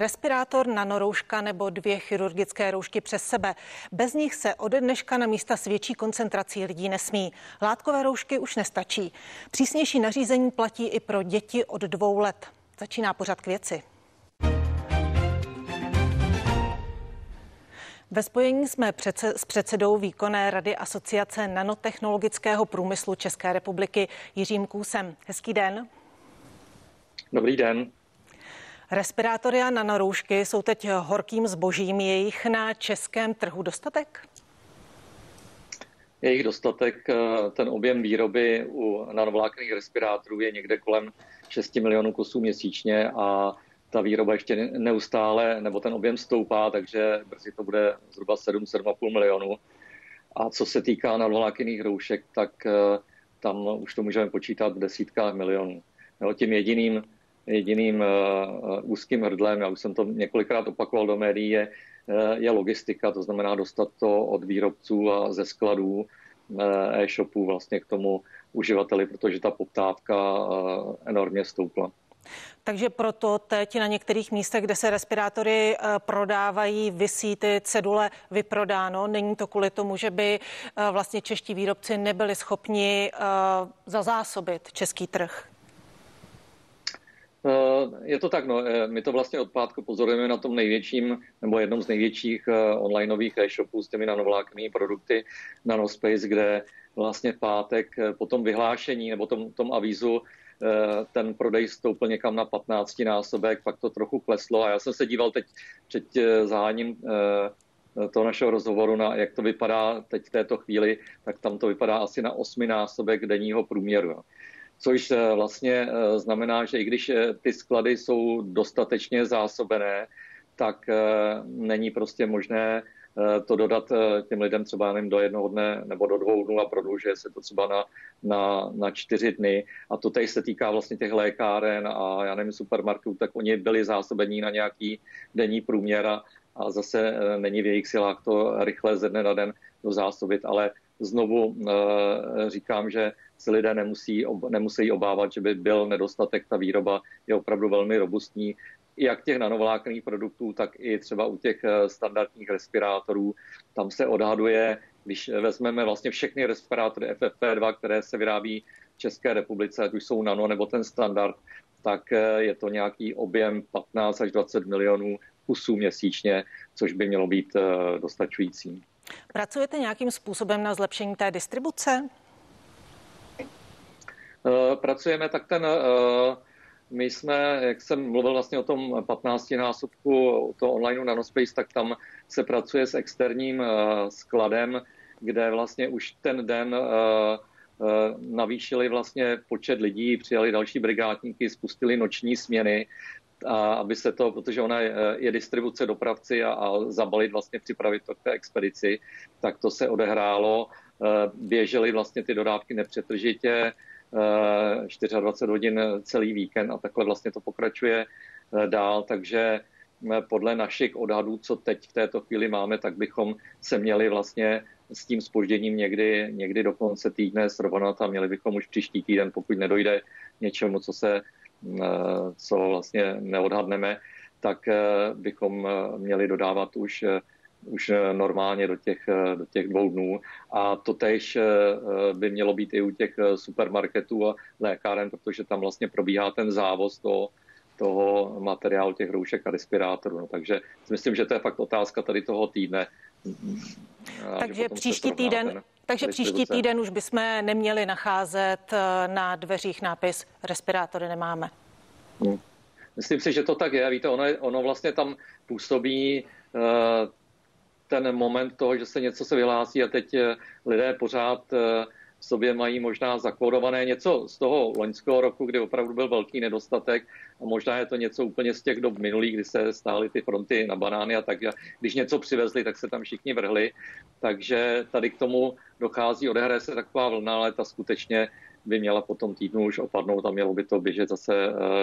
respirátor, nanorouška nebo dvě chirurgické roušky přes sebe. Bez nich se ode dneška na místa s větší koncentrací lidí nesmí. Látkové roušky už nestačí. Přísnější nařízení platí i pro děti od 2 let. Začíná pořad K věci. Ve spojení jsme s předsedou výkonné rady Asociace nanotechnologického průmyslu České republiky Jiřím Kůsem. Hezký den. Dobrý den. Respirátory a nanoroušky jsou teď horkým zbožím. Je jich na českém trhu dostatek? Je jich dostatek. Ten objem výroby u nanovlákných respirátorů je někde kolem 6 milionů kusů měsíčně a ta výroba ještě neustále, nebo ten objem stoupá, takže brzy to bude zhruba 7,5 milionů. A co se týká nanovlákných roušek, tak tam už to můžeme počítat v desítkách milionů. No, tím jediným úzkým hrdlem, já už jsem to několikrát opakoval do médií, je logistika, to znamená dostat to od výrobců a ze skladů e-shopů vlastně k tomu uživateli, protože ta poptávka enormně stoupla. Takže proto teď na některých místech, kde se respirátory prodávají, visí ty cedule vyprodáno. Není to kvůli tomu, že by vlastně čeští výrobci nebyli schopni zazásobit český trh? Je to tak, no. My to vlastně od pátku pozorujeme na tom největším, nebo jednom z největších onlineových e-shopů s těmi nanovláknými produkty Nanospace, kde vlastně v pátek po tom vyhlášení nebo tom avízu ten prodej stoupil někam na 15-násobek, pak to trochu kleslo a já jsem se díval teď před zahájením toho našeho rozhovoru, na jak to vypadá teď v této chvíli, tak tam to vypadá asi na 8-násobek denního průměru. Což vlastně znamená, že i když ty sklady jsou dostatečně zásobené, tak není prostě možné to dodat těm lidem třeba nevím, do 1 dne nebo do 2 dnů a prodlužuje se to třeba na 4 dny. A to teď se týká vlastně těch lékáren a já nevím, supermarketů, tak oni byli zásobení na nějaký denní průměr a zase není v jejich silách to rychle ze dne na den dozásobit. Ale znovu říkám, že se lidé nemusí obávat, že by byl nedostatek. Ta výroba je opravdu velmi robustní. Jak těch nanovlákných produktů, tak i třeba u těch standardních respirátorů. Tam se odhaduje, když vezmeme vlastně všechny respirátory FFP2, které se vyrábí v České republice, ať už jsou nano nebo ten standard, tak je to nějaký objem 15 až 20 milionů kusů měsíčně, což by mělo být dostačující. Pracujete nějakým způsobem na zlepšení té distribuce? Pracujeme, tak my jsme, jak jsem mluvil vlastně o tom 15-násobku toho online Nanospace, tak tam se pracuje s externím skladem, kde vlastně už ten den navýšili vlastně počet lidí, přijali další brigádníky, spustili noční směny, a aby se to, protože ona je distribuce dopravci a zabalit vlastně, připravit to k té expedici, tak to se odehrálo, běžely vlastně ty dodávky nepřetržitě, 24 hodin celý víkend a takhle vlastně to pokračuje dál, takže podle našich odhadů, co teď v této chvíli máme, tak bychom se měli vlastně s tím zpožděním někdy do konce týdne srovnat a měli bychom už příští týden, pokud nedojde něčemu, co vlastně neodhadneme, tak bychom měli dodávat už normálně do těch 2 dnů. A to též by mělo být i u těch supermarketů a lékáren, protože tam vlastně probíhá ten závoz toho materiálu, těch roušek a respirátorů. No, takže si myslím, že to je fakt otázka tady toho týdne. Takže příští týden už bychom neměli nacházet na dveřích nápis respirátory nemáme. Myslím si, že to tak je. Víte, ono vlastně tam působí ten moment toho, že se něco se vyhlásí a teď lidé pořád v sobě mají možná zakódované něco z toho loňského roku, kdy opravdu byl velký nedostatek a možná je to něco úplně z těch dob minulých, kdy se stály ty fronty na banány a tak. Když něco přivezli, tak se tam všichni vrhli. Takže tady k tomu dochází, odehraje se taková vlna, ale ta skutečně by měla po tom týdnu už opadnout a mělo by to běžet zase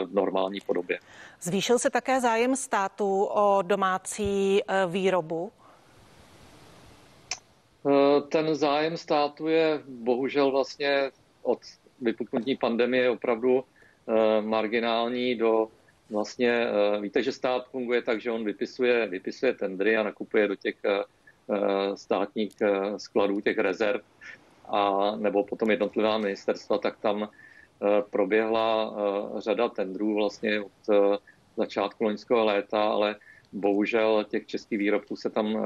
v normální podobě. Zvýšil se také zájem státu o domácí výrobu? Ten zájem státu je bohužel vlastně od vypuknutí pandemie opravdu marginální do vlastně víte, že stát funguje tak, že on vypisuje tendry a nakupuje do těch státních skladů, těch rezerv, a nebo potom jednotlivá ministerstva, tak tam proběhla řada tendrů vlastně od začátku loňského léta, ale bohužel těch českých výrobků se tam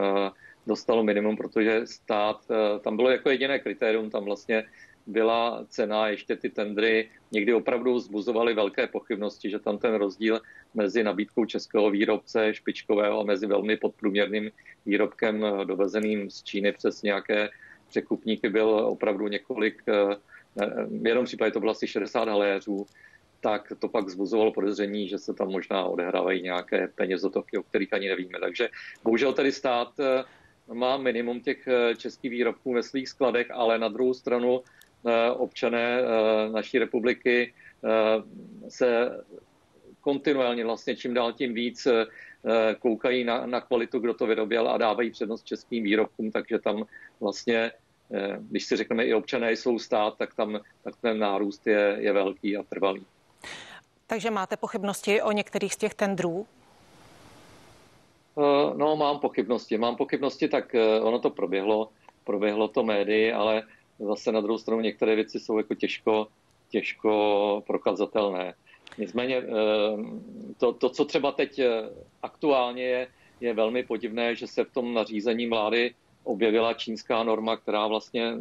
dostalo minimum, protože stát, tam bylo jako jediné kritérium, tam vlastně byla cena, ještě ty tendry někdy opravdu vzbuzovaly velké pochybnosti, že tam ten rozdíl mezi nabídkou českého výrobce špičkového a mezi velmi podprůměrným výrobkem dovezeným z Číny přes nějaké překupníky byl opravdu několik, v jednom případě to bylo asi 60 haléřů, tak to pak vzbuzovalo podezření, že se tam možná odehrávají nějaké penězotoky, o kterých ani nevíme. Takže bohužel tady stát má minimum těch českých výrobků ve svých skladech, ale na druhou stranu občané naší republiky se kontinuálně vlastně čím dál tím víc koukají na kvalitu, kdo to vyroběl, a dávají přednost českým výrobkům, takže tam vlastně, když si řekneme i občané jsou stát, tak tam tak ten nárůst je velký a trvalý. Takže máte pochybnosti o některých z těch tendrů? No, mám pochybnosti, tak ono to proběhlo to médii, ale zase na druhou stranu některé věci jsou jako těžko prokazatelné. Nicméně to, co třeba teď aktuálně je velmi podivné, že se v tom nařízení vlády objevila čínská norma, která vlastně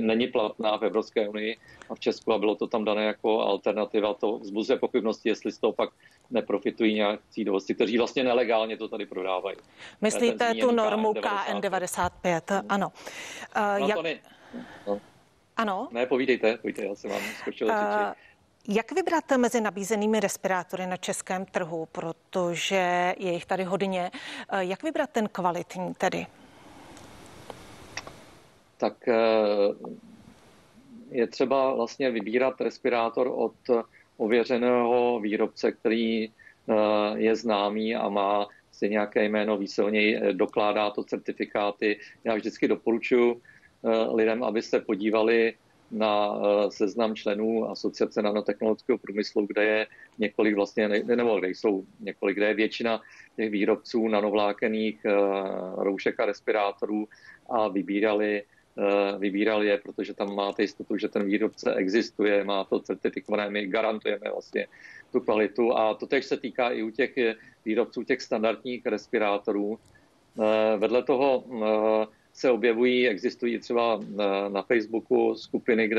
není platná v Evropské unii a v Česku, a bylo to tam dané jako alternativa. To vzbuzuje pochybnosti, jestli z toho pak neprofitují nějakí dovozci, kteří vlastně nelegálně to tady prodávají. Myslíte tu normu KN95? Ano. Ano? Ne, povídejte, já se vám skočil říct. Jak vybrat mezi nabízenými respirátory na českém trhu, protože je jich tady hodně, jak vybrat ten kvalitní tedy? Tak je třeba vlastně vybírat respirátor od ověřeného výrobce, který je známý a má si nějaké jméno, výsilněji dokládá to certifikáty. Já vždycky doporučuji lidem, aby se podívali na seznam členů Asociace nanotechnologického průmyslu, kde je několik vlastně, nebo kde jsou několik, kde je většina těch výrobců nanovlákených roušek a respirátorů, a vybíral je, protože tam máte jistotu, že ten výrobce existuje, má to certifikované, my garantujeme vlastně tu kvalitu, a to tež se týká i u těch výrobců těch standardních respirátorů. Vedle toho se objevují, existují třeba na Facebooku skupiny,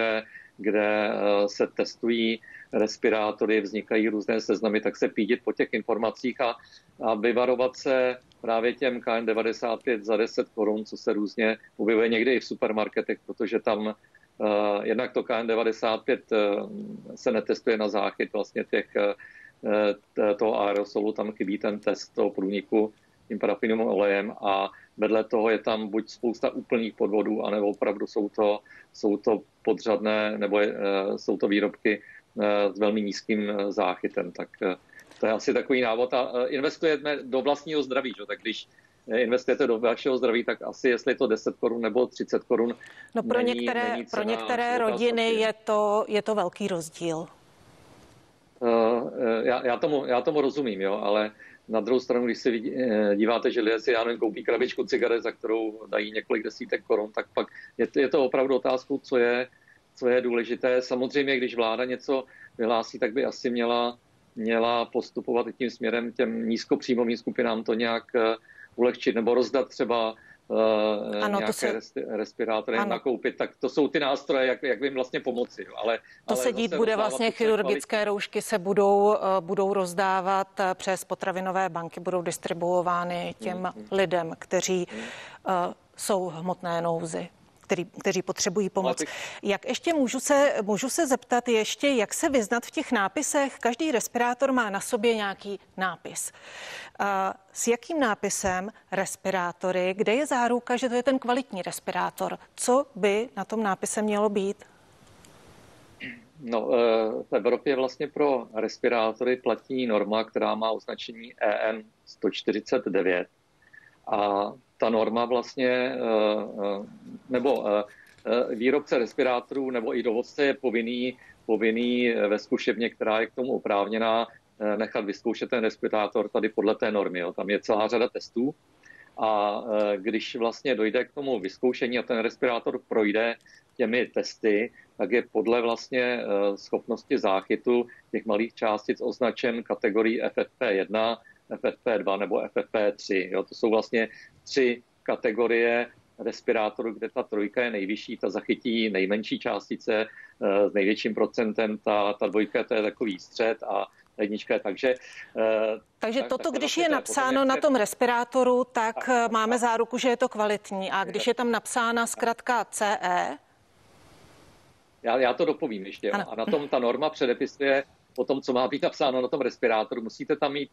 kde se testují respirátory, vznikají různé seznamy, tak se pídit po těch informacích a vyvarovat se právě těm KN95 za 10 Kč, co se různě objevuje někdy i v supermarketech, protože tam jednak to KN95 se netestuje na záchyt vlastně toho aerosolu, tam chybí ten test toho průniku tím parafinovým olejem, a vedle toho je tam buď spousta úplných podvodů, anebo opravdu jsou to podřadné, nebo jsou to výrobky s velmi nízkým záchytem. Tak to je asi takový návod. A investujeme do vlastního zdraví, že? Tak když investujete do vašeho zdraví, tak asi jestli je to 10 Kč nebo 30 Kč. No pro některé rodiny je to velký rozdíl. Já tomu rozumím, jo, ale na druhou stranu, když se díváte, že lidé si koupí krabičku cigaret, za kterou dají několik desítek korun, tak pak je to opravdu otázkou, co je důležité. Samozřejmě, když vláda něco vyhlásí, tak by asi měla postupovat i tím směrem, těm nízkopříjmovým skupinám to nějak ulehčit, nebo rozdat třeba respirátory nakoupit. Tak to jsou ty nástroje, jak jim vlastně pomoci. Ale se dít bude vlastně, chirurgické roušky se budou rozdávat přes potravinové banky, budou distribuovány těm lidem, kteří jsou v hmotné nouzi, kteří potřebují pomoc. Jak ještě můžu se zeptat ještě, jak se vyznat v těch nápisech? Každý respirátor má na sobě nějaký nápis. S jakým nápisem respirátory, kde je záruka, že to je ten kvalitní respirátor? Co by na tom nápise mělo být? No, v Evropě vlastně pro respirátory platí norma, která má označení EN 149. A ta norma vlastně, nebo výrobce respirátorů nebo i dovozce je povinný ve zkušebně, která je k tomu oprávněná, nechat vyzkoušet ten respirátor tady podle té normy. Jo. Tam je celá řada testů a když vlastně dojde k tomu vyzkoušení a ten respirátor projde těmi testy, tak je podle vlastně schopnosti záchytu těch malých částic označen kategorií FFP1, FFP2 nebo FFP3. Jo. To jsou vlastně tři kategorie respirátoru, kde ta trojka je nejvyšší, ta zachytí nejmenší částice s největším procentem, ta dvojka to je takový střed a jednička. Takže toto, když je napsáno na tom respirátoru, tak máme záruku, že je to kvalitní. A když je tam napsána zkratka CE? Já to dopovím ještě. Jo. A na tom ta norma předepisuje o tom, co má být napsáno na tom respirátoru. Musíte tam mít,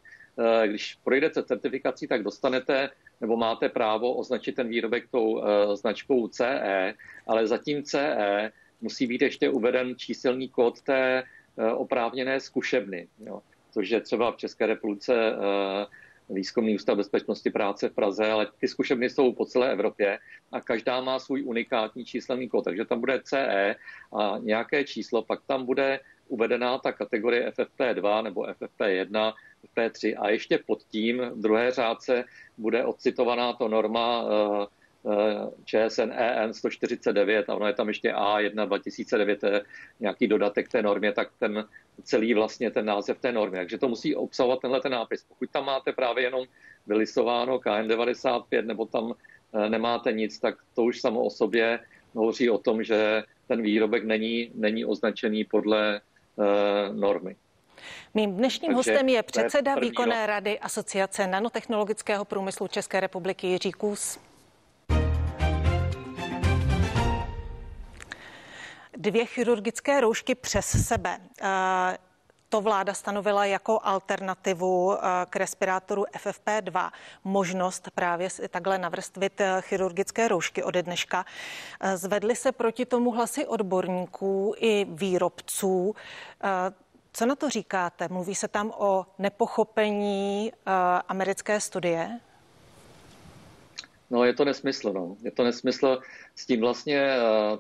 když projdete certifikací, tak dostanete nebo máte právo označit ten výrobek tou značkou CE, ale zatím CE musí být ještě uveden číselný kód té oprávněné zkušebny, jo. Což je třeba v České republice Výzkumný ústav bezpečnosti práce v Praze, ale ty zkušebny jsou po celé Evropě a každá má svůj unikátní číselný kód, takže tam bude CE a nějaké číslo, pak tam bude uvedená ta kategorie FFP2 nebo FFP1, FFP3 a ještě pod tím v druhé řádce bude odcitovaná to norma ČSN EN 149 a ono je tam ještě A1 2009, nějaký dodatek té normě, tak ten celý vlastně ten název té normy. Takže to musí obsahovat tenhle ten nápis. Pokud tam máte právě jenom vylisováno KN95 nebo tam nemáte nic, tak to už samo o sobě hovoří o tom, že ten výrobek není označený podle normy. Mým dnešním hostem je předseda výkonné rady Asociace nanotechnologického průmyslu České republiky Jiří Kůs. 2 chirurgické roušky přes sebe. To vláda stanovila jako alternativu k respirátoru FFP2. Možnost právě takhle navrstvit chirurgické roušky ode dneška. Zvedly se proti tomu hlasy odborníků i výrobců. Co na to říkáte? Mluví se tam o nepochopení americké studie? No, je to nesmysl, no. Je to nesmysl. S tím vlastně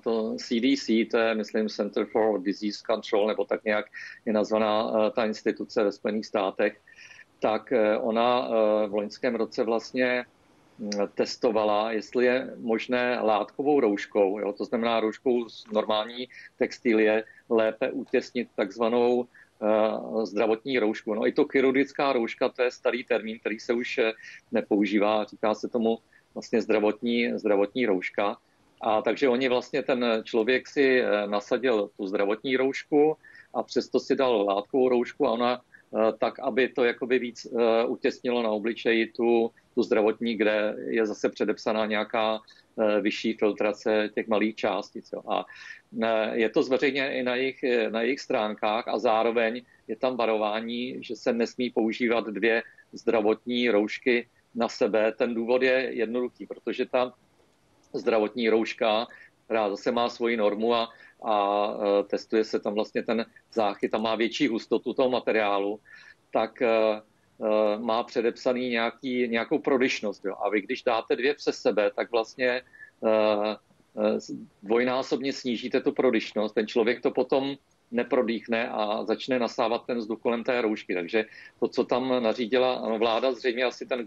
to CDC, to je, myslím, Center for Disease Control, nebo tak nějak je nazvaná ta instituce ve Spojených státech, tak ona v loňském roce vlastně testovala, jestli je možné látkovou rouškou, jo, to znamená rouškou z normální textilie, lépe utěsnit takzvanou zdravotní roušku. No i to chirurgická rouška, to je starý termín, který se už nepoužívá, říká se tomu vlastně zdravotní rouška. A takže oni vlastně, ten člověk si nasadil tu zdravotní roušku a přesto si dal látkovou roušku a ona tak, aby to jakoby víc utěsnilo na obličeji tu zdravotní, kde je zase předepsaná nějaká vyšší filtrace těch malých částic. Jo. A je to zveřejněno i na jejich stránkách a zároveň je tam varování, že se nesmí používat 2 zdravotní roušky na sebe. Ten důvod je jednoduchý, protože ta zdravotní rouška, která zase má svoji normu a testuje se tam vlastně ten záchyt a má větší hustotu toho materiálu, tak má předepsaný nějakou prodyšnost. Jo. A vy, když dáte 2 přes sebe, tak vlastně dvojnásobně snížíte tu prodyšnost. Ten člověk to potom neprodýchne a začne nasávat ten vzduch kolem té roušky. Takže to, co tam nařídila, ano, vláda, zřejmě asi ten,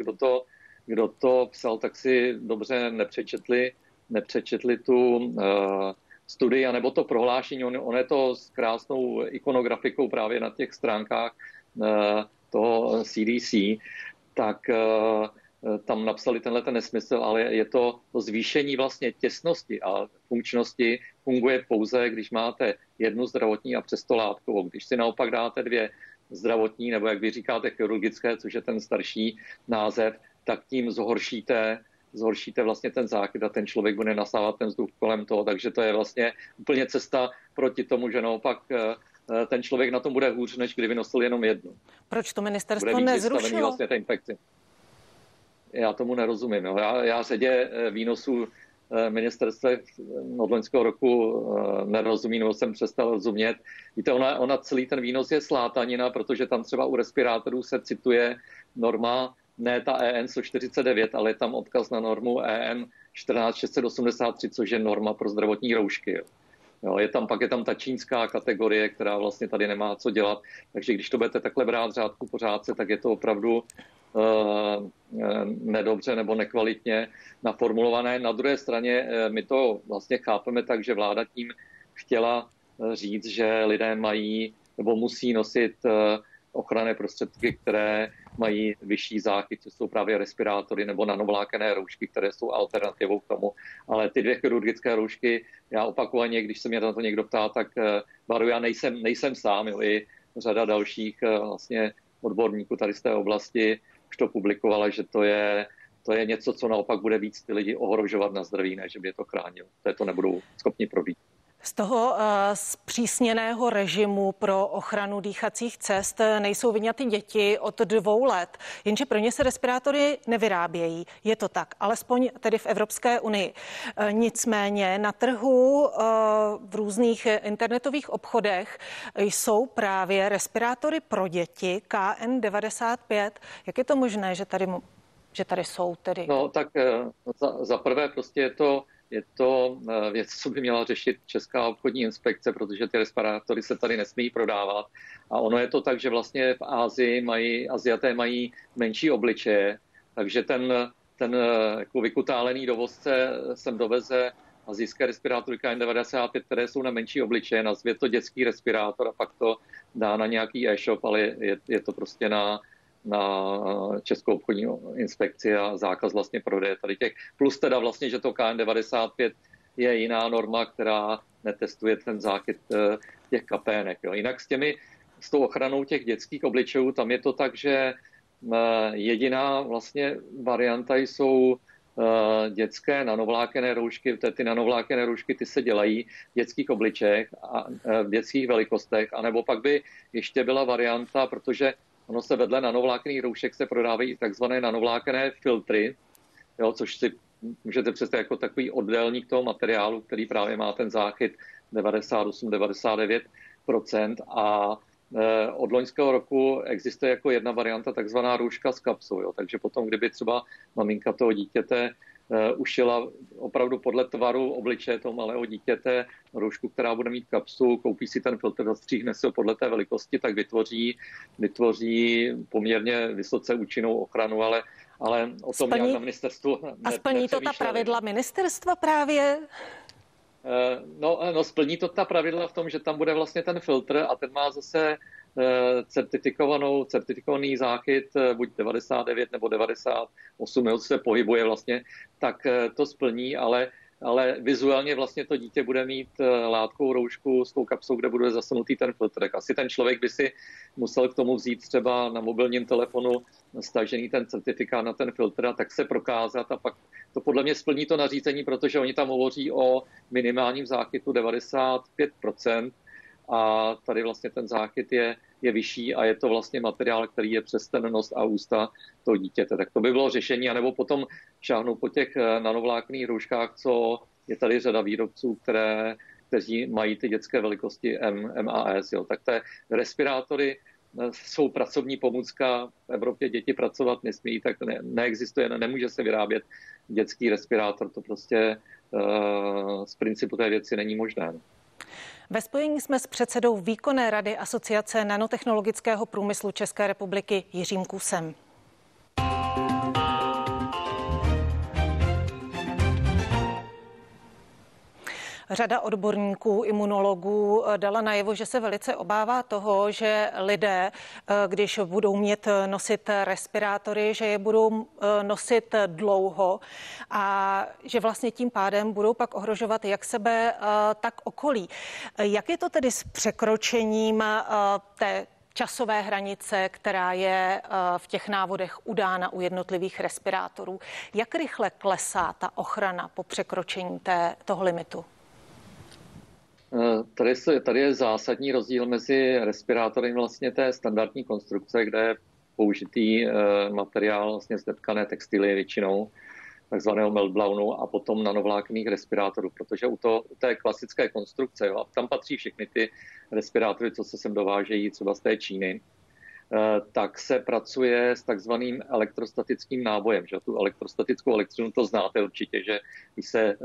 kdo to psal, tak si dobře nepřečetli tu studii, anebo to prohlášení. On je to s krásnou ikonografikou právě na těch stránkách toho CDC, tak tam napsali tenhle nesmysl, ale je to zvýšení vlastně těsnosti a funkčnosti funguje pouze, když máte 1 zdravotní a přesto látkovou. Když si naopak dáte 2 zdravotní, nebo jak vy říkáte chirurgické, což je ten starší název, tak tím zhoršíte vlastně ten záchyt a ten člověk bude nasávat ten vzduch kolem toho, takže to je vlastně úplně cesta proti tomu, že naopak ten člověk na tom bude hůř, než kdyby nosil jenom 1. Proč to ministerstvo nezrušilo? Vlastně té infekci. Já tomu nerozumím. Jo. Já řadě výnosů ministerstva od loňského roku nerozumím, nebo jsem přestal rozumět. Víte, ona celý ten výnos je slátanina, protože tam třeba u respirátorů se cituje norma, ne ta EN 149, ale je tam odkaz na normu EN 14683, což je norma pro zdravotní roušky. Jo. Jo, pak je tam ta čínská kategorie, která vlastně tady nemá co dělat. Takže když to budete takhle brát řádku po řádce, tak je to opravdu nedobře nebo nekvalitně naformulované. Na druhé straně my to vlastně chápeme tak, že vláda tím chtěla říct, že lidé mají nebo musí nosit ochranné prostředky, které mají vyšší záchyt, což jsou právě respirátory nebo nanovlákené roušky, které jsou alternativou k tomu. Ale ty dvě chirurgické roušky, já opakovaně, když se mě na to někdo ptá, tak varuji, já nejsem sám, jo, i řada dalších vlastně odborníků tady z té oblasti už to publikovala, že to je něco, co naopak bude víc ty lidi ohrožovat na zdraví, než by je to chránilo. To nebudou schopni probít. Z toho zpřísněného režimu pro ochranu dýchacích cest nejsou vyňaty děti od 2 let, jenže pro ně se respirátory nevyrábějí. Je to tak, alespoň tedy v Evropské unii. Nicméně na trhu v různých internetových obchodech jsou právě respirátory pro děti KN95. Jak je to možné, že tady jsou tedy? No tak za prvé prostě je to věc, co by měla řešit Česká obchodní inspekce, protože ty respirátory se tady nesmí prodávat. A ono je to tak, že vlastně v Asii Aziaté mají menší obličeje, takže ten jako vykutálený dovozce sem doveze asijské respirátory KN95, které jsou na menší obličeje, nazve to dětský respirátor a pak to dá na nějaký e-shop, ale je to prostě na Českou obchodní inspekci a zákaz vlastně prodeje tady těch. Plus teda vlastně, že to KN95 je jiná norma, která netestuje ten záchyt těch kapének. Jo. Jinak s tou ochranou těch dětských obličejů, tam je to tak, že jediná vlastně varianta jsou dětské nanovlákené roušky. Ty nanovlákené roušky, ty se dělají v dětských obličejích a v dětských velikostech. A nebo pak by ještě byla varianta, protože ono se vedle nanovlákených roušek se prodávají takzvané nanovlákené filtry, jo, což si můžete představit jako takový oddelník toho materiálu, který právě má ten záchyt 98-99%. A od loňského roku existuje jako jedna varianta takzvaná rouška s kapsou. Jo. Takže potom, kdyby třeba maminka toho dítěte ušila opravdu podle tvaru obličeje toho malého dítěte roušku, která bude mít kapsu, koupí si ten filtr, zastříhne se podle té velikosti, tak vytvoří poměrně vysoce účinnou ochranu, ale o tom nějak na ministerstvu a splní to ta pravidla ministerstva právě? No, splní to ta pravidla v tom, že tam bude vlastně ten filtr a ten má zase certifikovaný záchyt buď 99 nebo 98, co se pohybuje vlastně, tak to splní, ale vizuálně vlastně to dítě bude mít látkou roušku s tou kapsou, kde bude zasunutý ten filtrek. Asi ten člověk by si musel k tomu vzít třeba na mobilním telefonu stažený ten certifikát na ten filtr a tak se prokázat a pak to podle mě splní to nařízení, protože oni tam hovoří o minimálním záchytu 95%. A tady vlastně ten záchyt je vyšší a je to vlastně materiál, který je přes ten nos a ústa toho dítěte. Tak to by bylo řešení, anebo potom šáhnout po těch nanovlákných rouškách, co je tady řada výrobců, kteří mají ty dětské velikosti MAS. Jo. Tak ty respirátory jsou pracovní pomůcka, v Evropě děti pracovat nesmí, tak neexistuje, nemůže se vyrábět dětský respirátor, to prostě z principu té věci není možné. Ve spojení jsme s předsedou výkonné rady Asociace nanotechnologického průmyslu České republiky Jiřím Kůsem. Řada odborníků, imunologů dala najevo, že se velice obává toho, že lidé, když budou mít nosit respirátory, že je budou nosit dlouho a že vlastně tím pádem budou pak ohrožovat jak sebe, tak okolí. Jak je to tedy s překročením té časové hranice, která je v těch návodech udána u jednotlivých respirátorů? Jak rychle klesá ta ochrana po překročení toho limitu? Tady je zásadní rozdíl mezi respirátory vlastně té standardní konstrukce, kde je použitý materiál vlastně z netkané textilie většinou, takzvaného meltblownu a potom nanovlákných respirátorů, protože u té klasické konstrukce, jo, tam patří všechny ty respirátory, co se sem dovážejí třeba z té Číny tak se pracuje s takzvaným elektrostatickým nábojem. Že? Tu elektrostatickou elektřinu to znáte určitě, že když se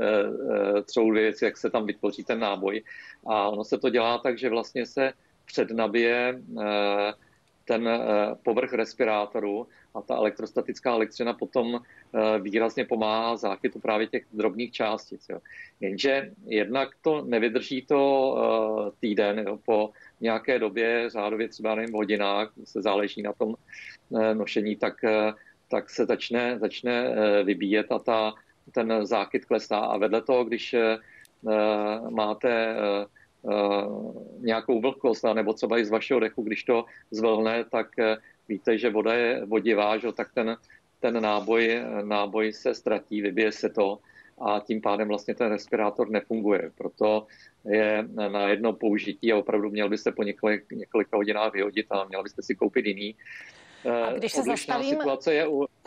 třou dvě věci, jak se tam vytvoří ten náboj. A ono se to dělá tak, že vlastně se přednabije ten povrch respirátoru a ta elektrostatická elektřina potom výrazně pomáhá záchytu právě těch drobných částic. Jo. Jenže jednak to nevydrží to týden, jo, po nějaké době, řádově třeba nevím, v hodinách, se záleží na tom nošení, tak se začne vybíjet a ten záchyt klesá. A vedle toho, když máte nějakou vlhkost, nebo třeba i z vašeho dechu, když to zvlhne, tak víte, že voda je vodivá, že? Tak ten náboj se ztratí, vybije se to a tím pádem vlastně ten respirátor nefunguje. Proto je na jedno použití a opravdu měl byste po několika hodinách vyhodit a měl byste si koupit jiný. A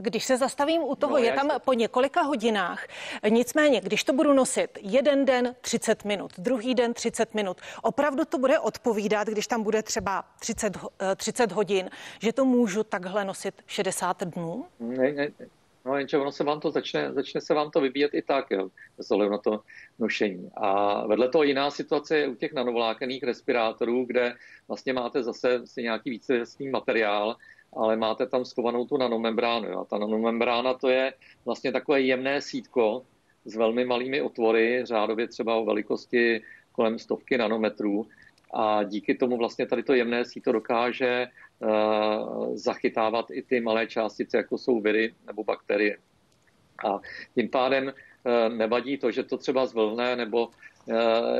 když se zastavím u toho, je tam po několika hodinách, nicméně, když to budu nosit jeden den 30 minut, druhý den 30 minut, opravdu to bude odpovídat, když tam bude třeba 30 hodin, že to můžu takhle nosit 60 dnů? Ne. No jenže ono se vám to začne se vám to vybíjet i tak, jo, vzhledem na to nošení. A vedle toho jiná situace je u těch nanovlákených respirátorů, kde vlastně máte zase nějaký vícevrstvný materiál, ale máte tam schovanou tu nanomembránu. Jo. A ta nanomembrána, to je vlastně takové jemné sítko s velmi malými otvory, řádově třeba o velikosti kolem 100 nanometrů. A díky tomu vlastně tady to jemné síto dokáže zachytávat i ty malé částice, jako jsou viry nebo bakterie. A tím pádem nevadí to, že to třeba zvlhne, nebo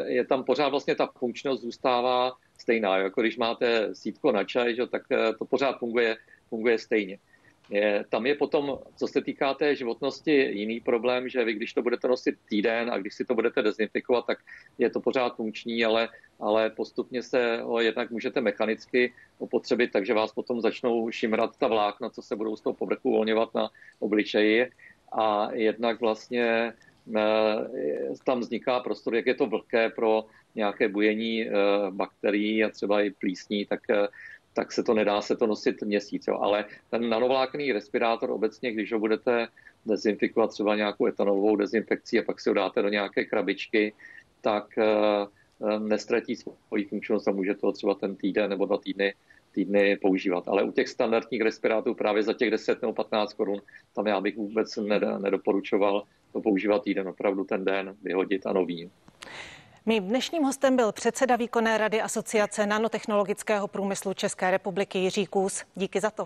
je tam pořád vlastně ta funkčnost zůstává stejná. Jako když máte sítko na čaj, že, tak to pořád funguje stejně. Tam je potom, co se týká té životnosti, jiný problém, že vy, když to budete nosit týden a když si to budete dezinfikovat, tak je to pořád funkční, ale postupně se ho jednak můžete mechanicky opotřebit, takže vás potom začnou šimrat ta vlákna, co se budou z toho povrchu uvolňovat na obličeji. A jednak vlastně tam vzniká prostor, jak je to vlhké pro nějaké bujení bakterií a třeba i plísní, tak se to nedá se to nosit měsíc. Jo. Ale ten nanovlákný respirátor obecně, když ho budete dezinfikovat třeba nějakou etanovou dezinfekcí a pak si ho dáte do nějaké krabičky, tak nestratí svoji funkčnost a může to třeba ten týden nebo dva týdny používat. Ale u těch standardních respirátorů právě za těch 10 nebo 15 korun, tam já bych vůbec nedoporučoval to používat týden, opravdu ten den vyhodit a nový. Mým dnešním hostem byl předseda výkonné rady Asociace nanotechnologického průmyslu České republiky Jiří Kůs. Díky za to.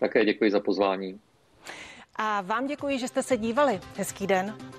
Také děkuji za pozvání. A vám děkuji, že jste se dívali. Hezký den.